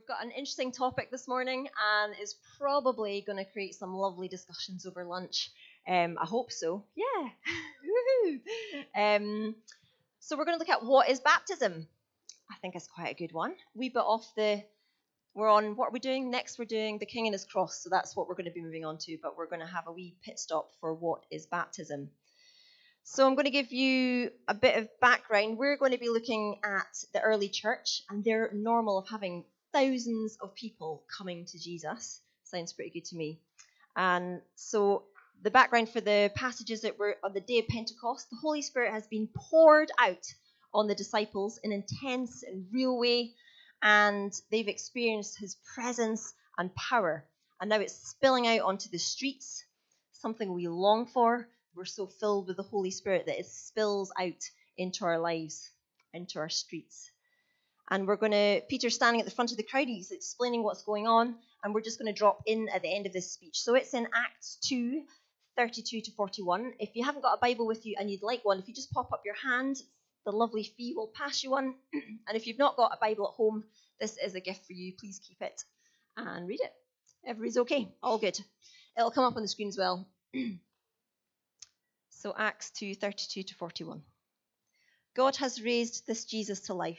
We've got an interesting topic this morning, and it's probably going to create some lovely discussions over lunch. I hope so. Yeah. Woohoo. So we're going to look at what is baptism. I think it's quite a good one. We bit off the... We're on, what are we doing? Next we're doing the King and his cross, so that's what we're going to be moving on to, but we're going to have a wee pit stop for what is baptism. So I'm going to give you a bit of background. We're going to be looking at the early church and their normal of having thousands of people coming to Jesus. Sounds pretty good to me. And so the background for the passages that were on the day of Pentecost, the Holy Spirit has been poured out on the disciples in an intense and real way, and they've experienced his presence and power. And now it's spilling out onto the streets, something we long for. We're so filled with the Holy Spirit that it spills out into our lives, into our streets. And we're going to, Peter's standing at the front of the crowd, he's explaining what's going on, and we're just going to drop in at the end of this speech. So it's in Acts 2, 32 to 41. If you haven't got a Bible with you and you'd like one, if you just pop up your hand, the lovely Fee will pass you one. And if you've not got a Bible at home, this is a gift for you. Please keep it and read it. Everybody's okay. All good. It'll come up on the screen as well. So Acts 2, 32 to 41. God has raised this Jesus to life,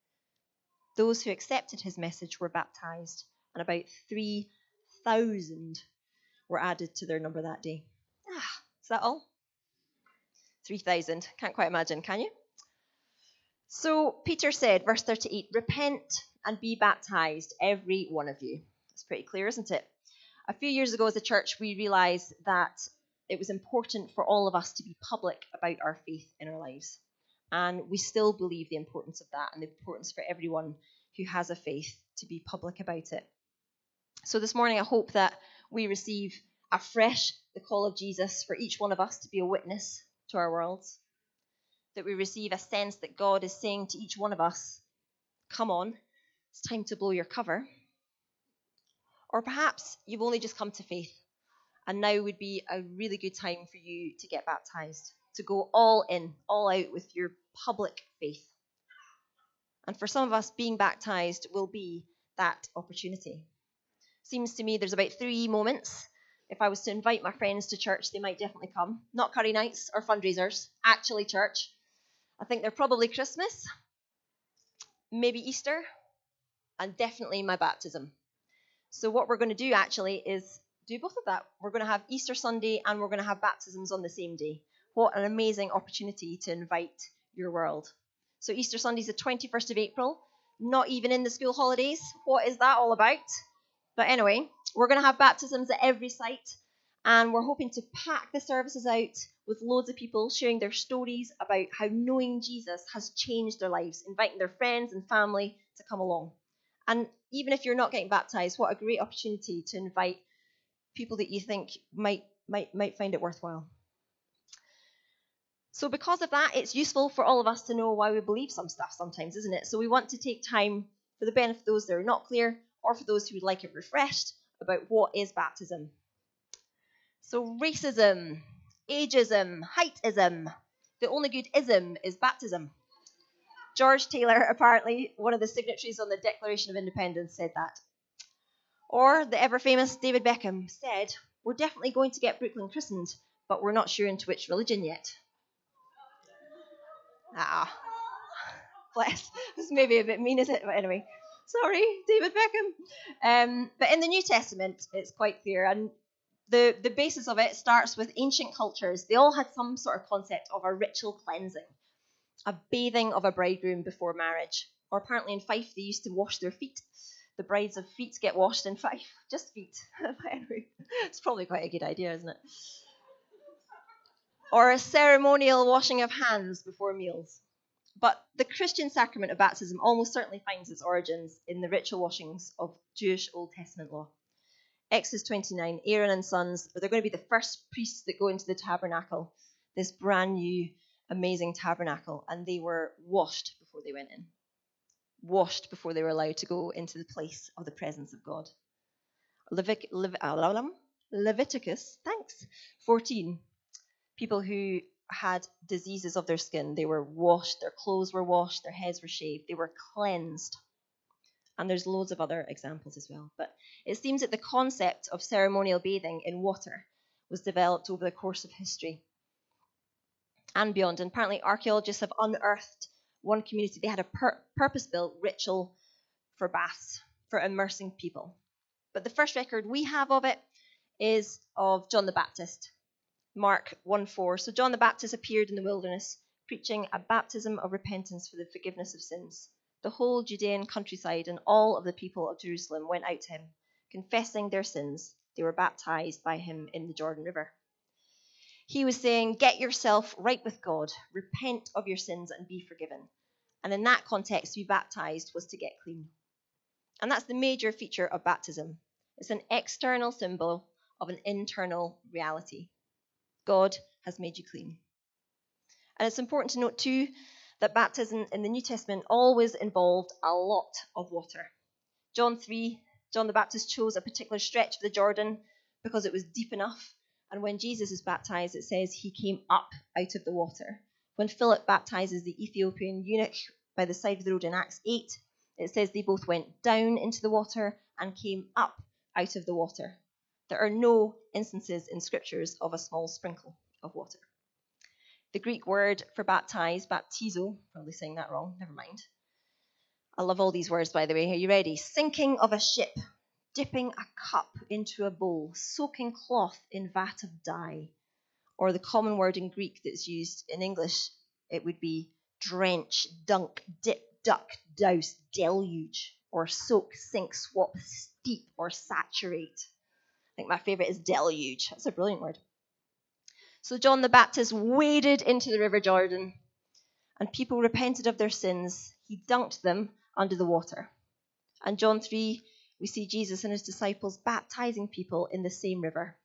Those who accepted his message were baptized, and about 3,000 were added to their number that day. Is that all? 3,000. Can't quite imagine, can you? So Peter said, verse 38, repent and be baptized, every one of you. It's pretty clear, isn't it? A few years ago as a church, we realized that it was important for all of us to be public about our faith in our lives. And we still believe the importance of that and the importance for everyone who has a faith to be public about it. So this morning, I hope that we receive afresh the call of Jesus for each one of us to be a witness to our world. That we receive a sense that God is saying to each one of us, come on, it's time to blow your cover. Or perhaps you've only just come to faith, and now would be a really good time for you to get baptized, to go all in, all out with your public faith. And for some of us, being baptized will be that opportunity. Seems to me there's about three moments. If I was to invite my friends to church, they might definitely come. Not curry nights or fundraisers, actually church. I think they're probably Christmas, maybe Easter, and definitely my baptism. So what we're going to do actually is do both of that. We're going to have Easter Sunday and we're going to have baptisms on the same day. What an amazing opportunity to invite your world. So Easter Sunday is the 21st of April, not even in the school holidays. What is that all about? But anyway, we're going to have baptisms at every site, and we're hoping to pack the services out with loads of people sharing their stories about how knowing Jesus has changed their lives, inviting their friends and family to come along. And even if you're not getting baptized, what a great opportunity to invite people that you think might find it worthwhile. So because of that, it's useful for all of us to know why we believe some stuff sometimes, isn't it? So we want to take time for the benefit of those that are not clear, or for those who would like it refreshed, about what is baptism. So racism, ageism, heightism, the only good ism is baptism. George Taylor, apparently one of the signatories on the Declaration of Independence, said that. Or the ever-famous David Beckham said, we're definitely going to get Brooklyn christened, but we're not sure into which religion yet. Bless. This may be a bit mean, is it? But anyway. sorry, David Beckham. But in the New Testament, it's quite clear, and the basis of it starts with ancient cultures. They all had some sort of concept of a ritual cleansing, a bathing of a bridegroom before marriage. Or apparently in Fife, they used to wash their feet. The brides of feet get washed in Fife, just feet. But anyway, it's probably quite a good idea, isn't it? Or a ceremonial washing of hands before meals. But the Christian sacrament of baptism almost certainly finds its origins in the ritual washings of Jewish Old Testament law. Exodus 29, Aaron and sons, they're going to be the first priests that go into the tabernacle, this brand new, amazing tabernacle, and they were washed before they went in, washed before they were allowed to go into the place of the presence of God. Leviticus, thanks, 14, people who had diseases of their skin, they were washed, their clothes were washed, their heads were shaved, they were cleansed. And there's loads of other examples as well. But it seems that the concept of ceremonial bathing in water was developed over the course of history and beyond. And apparently archaeologists have unearthed one community. They had a purpose-built ritual for baths, for immersing people. But the first record we have of it is of John the Baptist, Mark 1:4. So John the Baptist appeared in the wilderness, preaching a baptism of repentance for the forgiveness of sins. The whole Judean countryside and all of the people of Jerusalem went out to him, confessing their sins. They were baptized by him in the Jordan River. He was saying, get yourself right with God, repent of your sins and be forgiven. And in that context, to be baptized was to get clean. And that's the major feature of baptism. It's an external symbol of an internal reality. God has made you clean. And it's important to note too that baptism in the New Testament always involved a lot of water. John 3, John the Baptist chose a particular stretch of the Jordan because it was deep enough. And when Jesus is baptized, it says he came up out of the water. When Philip baptizes the Ethiopian eunuch by the side of the road in Acts 8, it says they both went down into the water and came up out of the water. There are no instances in scriptures of a small sprinkle of water. The Greek word for baptize, baptizo, probably saying that wrong, never mind. I love all these words, by the way. Are you ready? Sinking of a ship, dipping a cup into a bowl, soaking cloth in vat of dye. Or the common word in Greek that's used in English, it would be drench, dunk, dip, duck, douse, deluge, or soak, sink, swap, steep, or saturate. I think my favourite is deluge. That's a brilliant word. So John the Baptist waded into the River Jordan, and people repented of their sins. He dunked them under the water. And John 3, we see Jesus and his disciples baptizing people in the same river.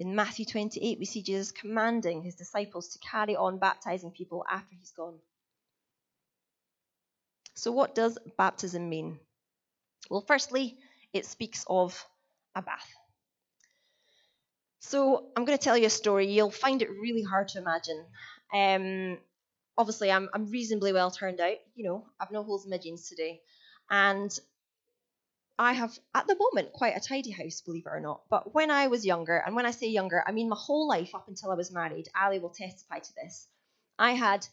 In Matthew 28, we see Jesus commanding his disciples to carry on baptizing people after he's gone. So what does baptism mean? Well, firstly, it speaks of a bath. So I'm going to tell you a story. You'll find it really hard to imagine. Obviously, I'm reasonably well turned out. You know, I've no holes in my jeans today. And I have, at the moment, quite a tidy house, believe it or not. But when I was younger, and when I say younger, I mean my whole life up until I was married, Ali will testify to this, I had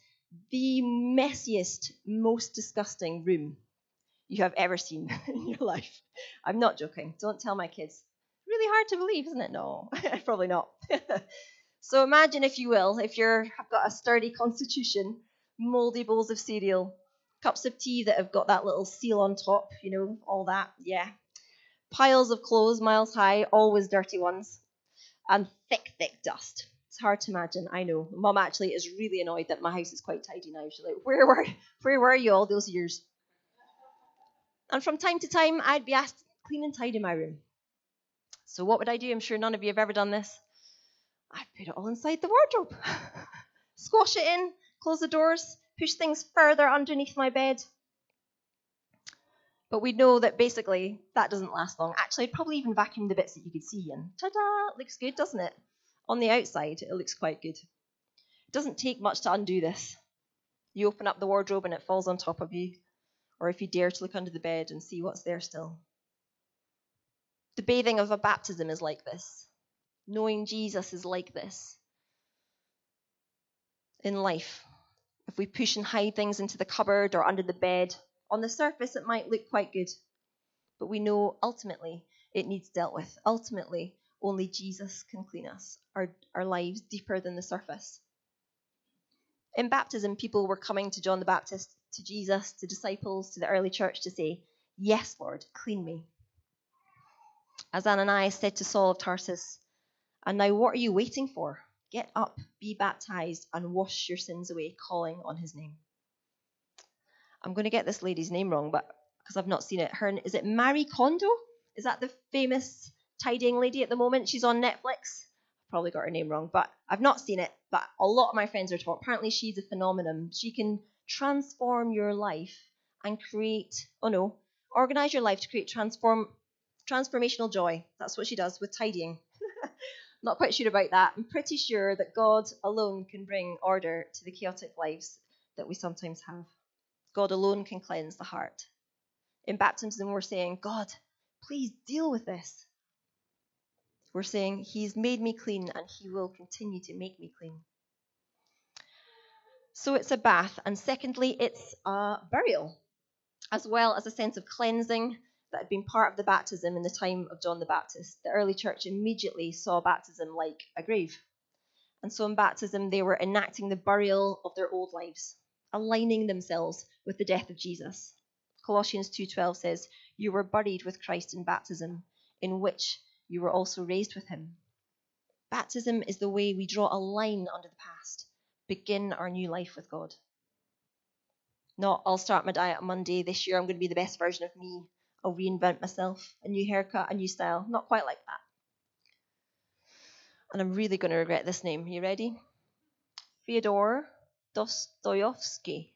the messiest, most disgusting room you have ever seen in your life. I'm not joking. Don't tell my kids. Really hard to believe, isn't it? No, probably not. So imagine, if you will, if you've got a sturdy constitution, mouldy bowls of cereal, cups of tea that have got that little seal on top, you know, all that, yeah. Piles of clothes, miles high, always dirty ones, and thick, thick dust. It's hard to imagine, I know. Mum actually is really annoyed that my house is quite tidy now. She's like, where were you all those years? And from time to time, I'd be asked to clean and tidy my room. So what would I do? I'm sure none of you have ever done this. I'd put it all inside the wardrobe. Squash it in, close the doors, push things further underneath my bed. But we know that basically that doesn't last long. Actually, I'd probably even vacuum the bits that you could see and ta-da, it looks good, doesn't it? On the outside, it looks quite good. It doesn't take much to undo this. You open up the wardrobe and it falls on top of you. Or if you dare to look under the bed and see what's there still. The bathing of a baptism is like this. Knowing Jesus is like this. In life, if we push and hide things into the cupboard or under the bed On the surface, it might look quite good, but we know ultimately it needs dealt with. Ultimately, only Jesus can clean us, our lives deeper than the surface. In baptism, people were coming to John the Baptist, to Jesus, to disciples, to the early church to say, "Yes, Lord, clean me." As Ananias said to Saul of Tarsus, "And now what are you waiting for? Get up, be baptized, and wash your sins away," calling on his name. I'm going to get this lady's name wrong, but because I've not seen it. Is it Marie Kondo? Is that the famous tidying lady at the moment? She's on Netflix. Probably got her name wrong, but I've not seen it. But a lot of my friends are taught. Apparently, she's a phenomenon. She can transform your life and organize your life to create transformational joy. That's what she does with tidying. Not quite sure about that. I'm pretty sure that God alone can bring order to the chaotic lives that we sometimes have. God alone can cleanse the heart. In baptism, we're saying, "God, please deal with this." We're saying, "He's made me clean and he will continue to make me clean." So it's a bath. And secondly, it's a burial, as well as a sense of cleansing that had been part of the baptism in the time of John the Baptist. The early church immediately saw baptism like a grave. And so in baptism, they were enacting the burial of their old lives, aligning themselves with the death of Jesus. Colossians 2:12 says, "You were buried with Christ in baptism, in which you were also raised with him." Baptism is the way we draw a line under the past, begin our new life with God. Not, "I'll start my diet on Monday. This year I'm going to be the best version of me. I'll reinvent myself, a new haircut, a new style." Not quite like that. And I'm really going to regret this name. Are you ready? Fyodor Dostoyevsky.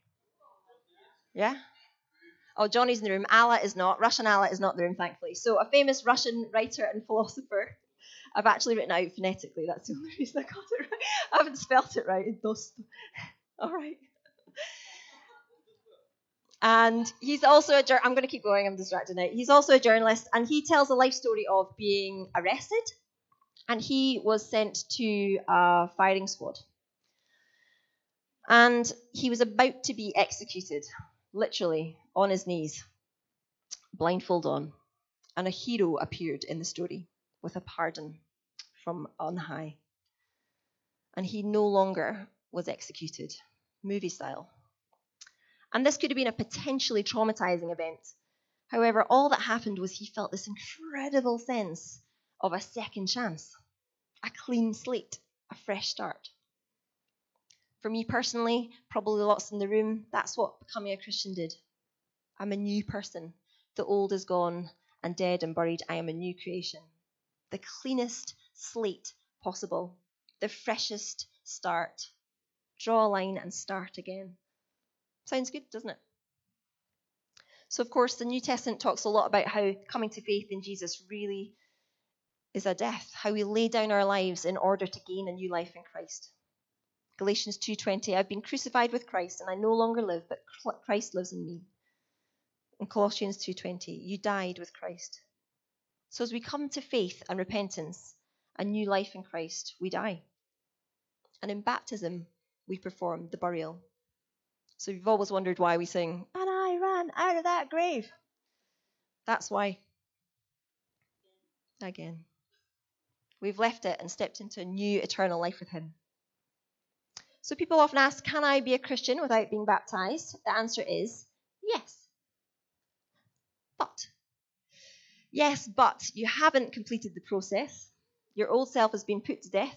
Yeah? Oh, Johnny's in the room. Allah is not. Russian Allah is not in the room, thankfully. So a famous Russian writer and philosopher. I've actually written out phonetically. That's the only reason I got it right. I haven't spelt it right. All right. And he's also I'm going to keep going. I'm distracted now. He's also a journalist, and he tells a life story of being arrested, and he was sent to a firing squad. And he was about to be executed, literally, on his knees, blindfold on. And a hero appeared in the story with a pardon from on high. And he no longer was executed, movie style. And this could have been a potentially traumatizing event. However, all that happened was he felt this incredible sense of a second chance, a clean slate, a fresh start. For me personally, probably lots in the room, that's what becoming a Christian did. I'm a new person. The old is gone and dead and buried. I am a new creation. The cleanest slate possible, the freshest start. Draw a line and start again. Sounds good, doesn't it? So, of course, the New Testament talks a lot about how coming to faith in Jesus really is a death, how we lay down our lives in order to gain a new life in Christ. Galatians 2:20, "I've been crucified with Christ, and I no longer live, but Christ lives in me." And Colossians 2:20, "You died with Christ." So as we come to faith and repentance, a new life in Christ, we die. And in baptism, we perform the burial. So you've always wondered why we sing, "And I ran out of that grave." That's why. Again. We've left it and stepped into a new eternal life with him. So people often ask, can I be a Christian without being baptized? The answer is yes. But. Yes, but you haven't completed the process. Your old self has been put to death,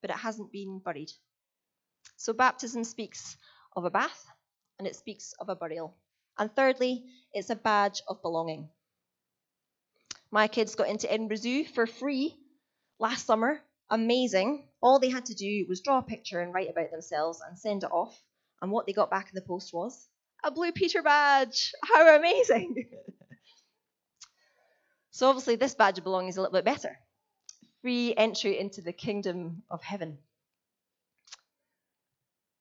but it hasn't been buried. So baptism speaks of a bath, and it speaks of a burial. And thirdly, it's a badge of belonging. My kids got into Edinburgh Zoo for free last summer. Amazing. All they had to do was draw a picture and write about themselves and send it off. And what they got back in the post was a Blue Peter badge. How amazing. So obviously this badge of belonging is a little bit better. Free entry into the kingdom of heaven.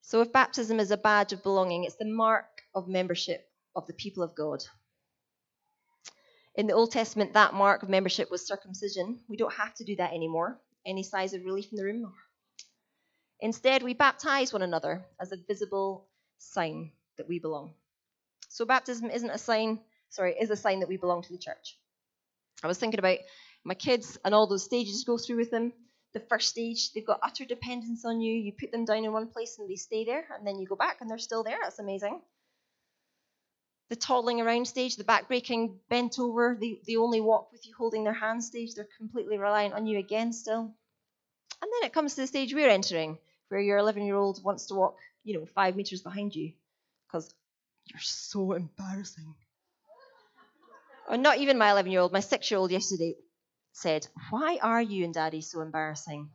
So if baptism is a badge of belonging, it's the mark of membership of the people of God. In the Old Testament, that mark of membership was circumcision. We don't have to do that anymore. Any size of relief in the room? Instead, we baptize one another as a visible sign that we belong. So baptism is a sign that we belong to the church. I was thinking about my kids and all those stages go through with them. The first stage, they've got utter dependence on you. You put them down in one place and they stay there, and then you go back and they're still there. That's amazing. The toddling around stage, the back-breaking, bent over, they only walk with you holding their hand stage. They're completely reliant on you again still. And then it comes to the stage we're entering, where your 11-year-old wants to walk, 5 meters behind you, because you're so embarrassing. Or not even my 11-year-old, my 6-year-old yesterday said, "Why are you and Daddy so embarrassing?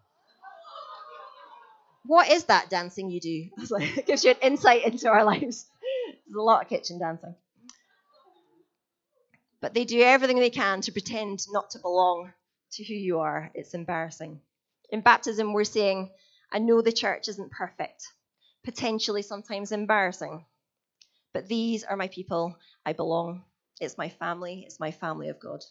What is that dancing you do?" I was like, it gives you an insight into our lives. There's a lot of kitchen dancing. But they do everything they can to pretend not to belong to who you are. It's embarrassing. In baptism, we're saying, I know the church isn't perfect, potentially sometimes embarrassing, but these are my people. I belong. It's my family. It's my family of God.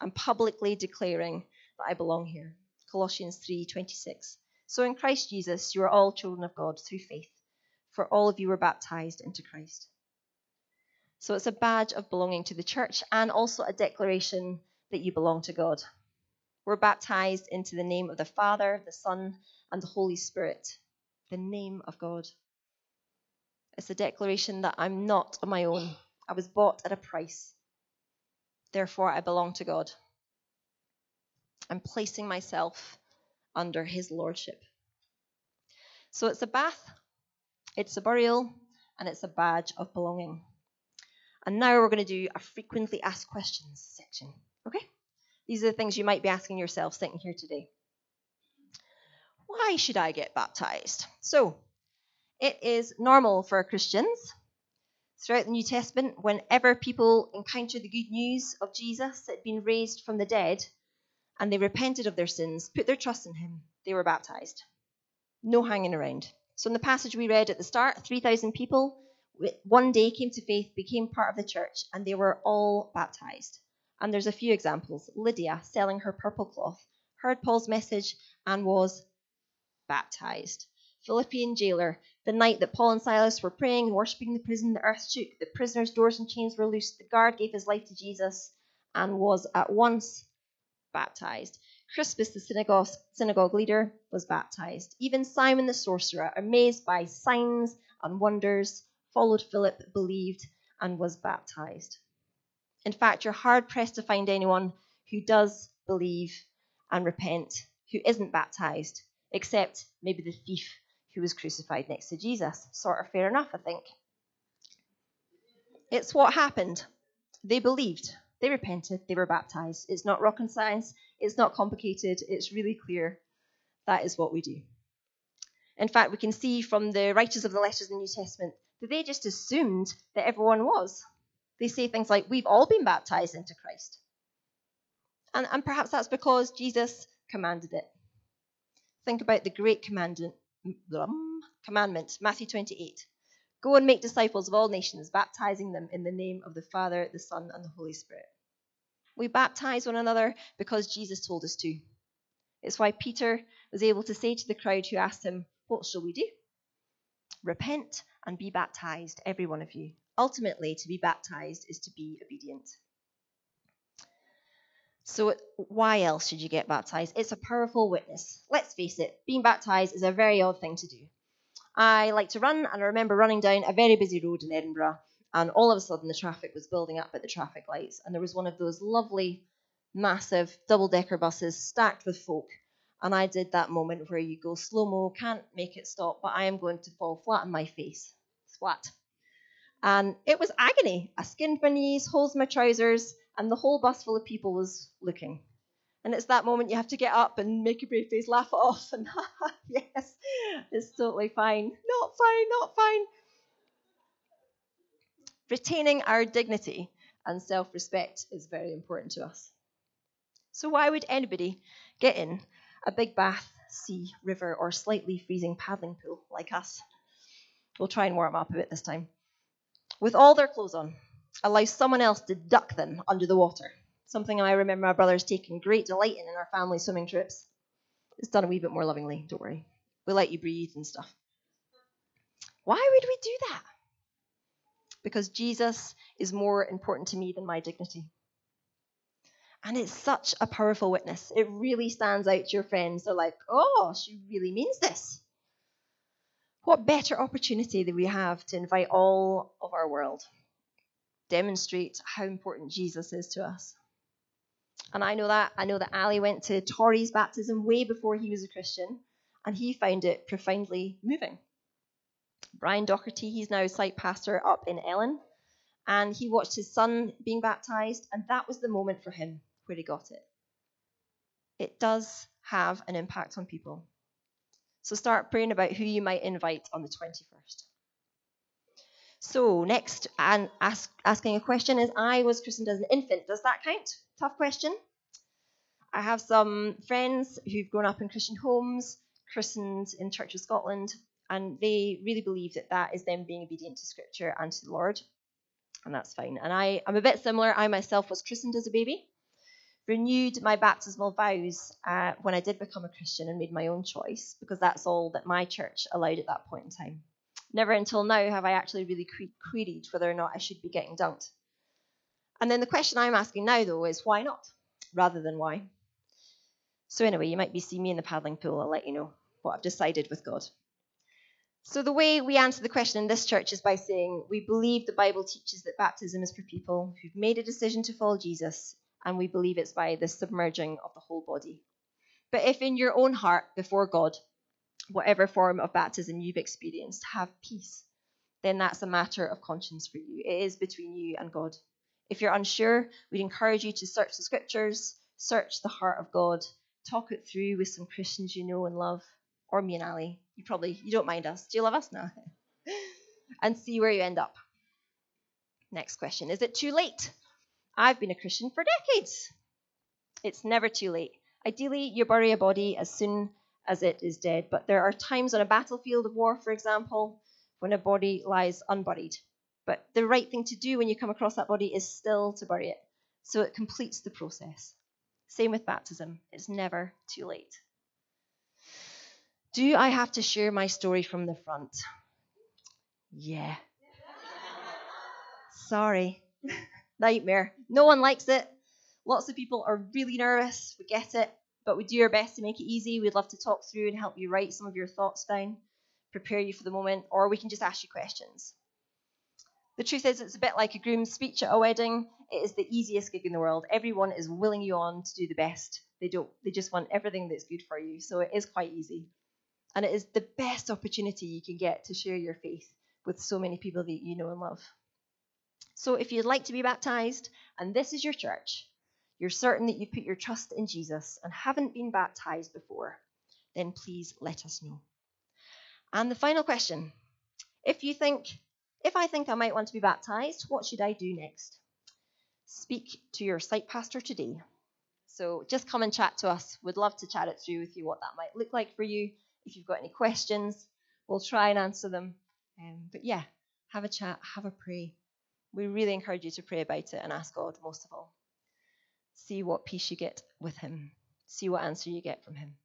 I'm publicly declaring that I belong here. Colossians 3:26. So in Christ Jesus, you are all children of God through faith, for all of you were baptized into Christ. So it's a badge of belonging to the church and also a declaration that you belong to God. We're baptized into the name of the Father, the Son, and the Holy Spirit, the name of God. It's a declaration that I'm not on my own. I was bought at a price. Therefore, I belong to God. I'm placing myself under his lordship. So it's a bath, it's a burial, and it's a badge of belonging. And now we're going to do a frequently asked questions section. Okay? These are the things you might be asking yourself sitting here today. Why should I get baptized? So, it is normal for Christians. Throughout the New Testament, whenever people encountered the good news of Jesus that had been raised from the dead, and they repented of their sins, put their trust in him, they were baptized. No hanging around. So in the passage we read at the start, 3,000 people one day came to faith, became part of the church, and they were all baptized. And there's a few examples. Lydia, selling her purple cloth, heard Paul's message and was baptized. Philippian jailer, the night that Paul and Silas were praying and worshipping in the prison, the earth shook, the prisoners' doors and chains were loosed, the guard gave his life to Jesus and was at once baptized. Crispus, the synagogue leader, was baptized. Even Simon the sorcerer, amazed by signs and wonders, followed Philip, believed, and was baptized. In fact, you're hard-pressed to find anyone who does believe and repent, who isn't baptized, except maybe the thief who was crucified next to Jesus. Sort of fair enough, I think. It's what happened. They believed, they repented, they were baptized. It's not rocket science, it's not complicated, it's really clear. That is what we do. In fact, we can see from the writers of the letters in the New Testament that they just assumed that everyone was. They say things like, we've all been baptized into Christ. And perhaps that's because Jesus commanded it. Think about the great commandment, Matthew 28. Go and make disciples of all nations, baptizing them in the name of the Father, the Son, and the Holy Spirit. We baptize one another because Jesus told us to. It's why Peter was able to say to the crowd who asked him, what shall we do? Repent and be baptized, every one of you. Ultimately, to be baptized is to be obedient. So why else should you get baptized? It's a powerful witness. Let's face it, being baptized is a very odd thing to do. I like to run, and I remember running down a very busy road in Edinburgh, and all of a sudden the traffic was building up at the traffic lights, and there was one of those lovely, massive double-decker buses stacked with folk, and I did that moment where you go slow-mo, can't make it stop, but I am going to fall flat on my face. Splat. And it was agony. I skinned my knees, holes in my trousers, and the whole bus full of people was looking. And it's that moment you have to get up and make a brave face, laugh it off, and yes, it's totally fine. Not fine, not fine. Retaining our dignity and self-respect is very important to us. So why would anybody get in a big bath, sea, river, or slightly freezing paddling pool like us? We'll try and warm up a bit this time. With all their clothes on, allow someone else to duck them under the water. Something I remember my brothers taking great delight in our family swimming trips. It's done a wee bit more lovingly, don't worry. We let you breathe and stuff. Why would we do that? because Jesus is more important to me than my dignity. And it's such a powerful witness. It really stands out to your friends. They're like, oh, she really means this. What better opportunity do we have to invite all of our world, demonstrate how important Jesus is to us. And I know that. I know that Ali went to Tori's baptism way before he was a Christian, and he found it profoundly moving. Brian Doherty, he's now site pastor up in Ellen, and he watched his son being baptized, and that was the moment for him where he got it. It does have an impact on people. So start praying about who you might invite on the 21st. So next, and asking a question is, I was christened as an infant. Does that count? Tough question. I have some friends who've grown up in Christian homes, christened in Church of Scotland, and they really believe that that is them being obedient to Scripture and to the Lord, and that's fine. And I am a bit similar. I myself was christened as a baby, renewed my baptismal vows when I did become a Christian and made my own choice, because that's all that my church allowed at that point in time. Never until now have I actually really queried whether or not I should be getting dunked. And then the question I'm asking now, though, is why not, rather than why. So anyway, you might be seeing me in the paddling pool. I'll let you know what I've decided with God. So the way we answer the question in this church is by saying we believe the Bible teaches that baptism is for people who've made a decision to follow Jesus, and we believe it's by the submerging of the whole body. But if in your own heart, before God, whatever form of baptism you've experienced, have peace, then that's a matter of conscience for you. It is between you and God. If you're unsure, we'd encourage you to search the Scriptures, search the heart of God, talk it through with some Christians you know and love, or me and Ali. You don't mind us. Do you love us now? And see where you end up. Next question. Is it too late? I've been a Christian for decades. It's never too late. Ideally, you bury a body as soon as it is dead, but there are times on a battlefield of war, for example, when a body lies unburied. But the right thing to do when you come across that body is still to bury it, so it completes the process. Same with baptism. It's never too late. Do I have to share my story from the front? Yeah. Sorry. Nightmare. No one likes it. Lots of people are really nervous. We get it. But we do our best to make it easy. We'd love to talk through and help you write some of your thoughts down, prepare you for the moment, or we can just ask you questions. The truth is, it's a bit like a groom's speech at a wedding. It is the easiest gig in the world. Everyone is willing you on to do the best. They just want everything that's good for you. So it is quite easy. And it is the best opportunity you can get to share your faith with so many people that you know and love. So if you'd like to be baptized, and this is your church, you're certain that you put your trust in Jesus and haven't been baptized before, then please let us know. And the final question, if I think I might want to be baptized, what should I do next? Speak to your site pastor today. So just come and chat to us. We'd love to chat it through with you, what that might look like for you. If you've got any questions, we'll try and answer them. But yeah, have a chat, have a pray. We really encourage you to pray about it and ask God most of all. See what peace you get with him. See what answer you get from him.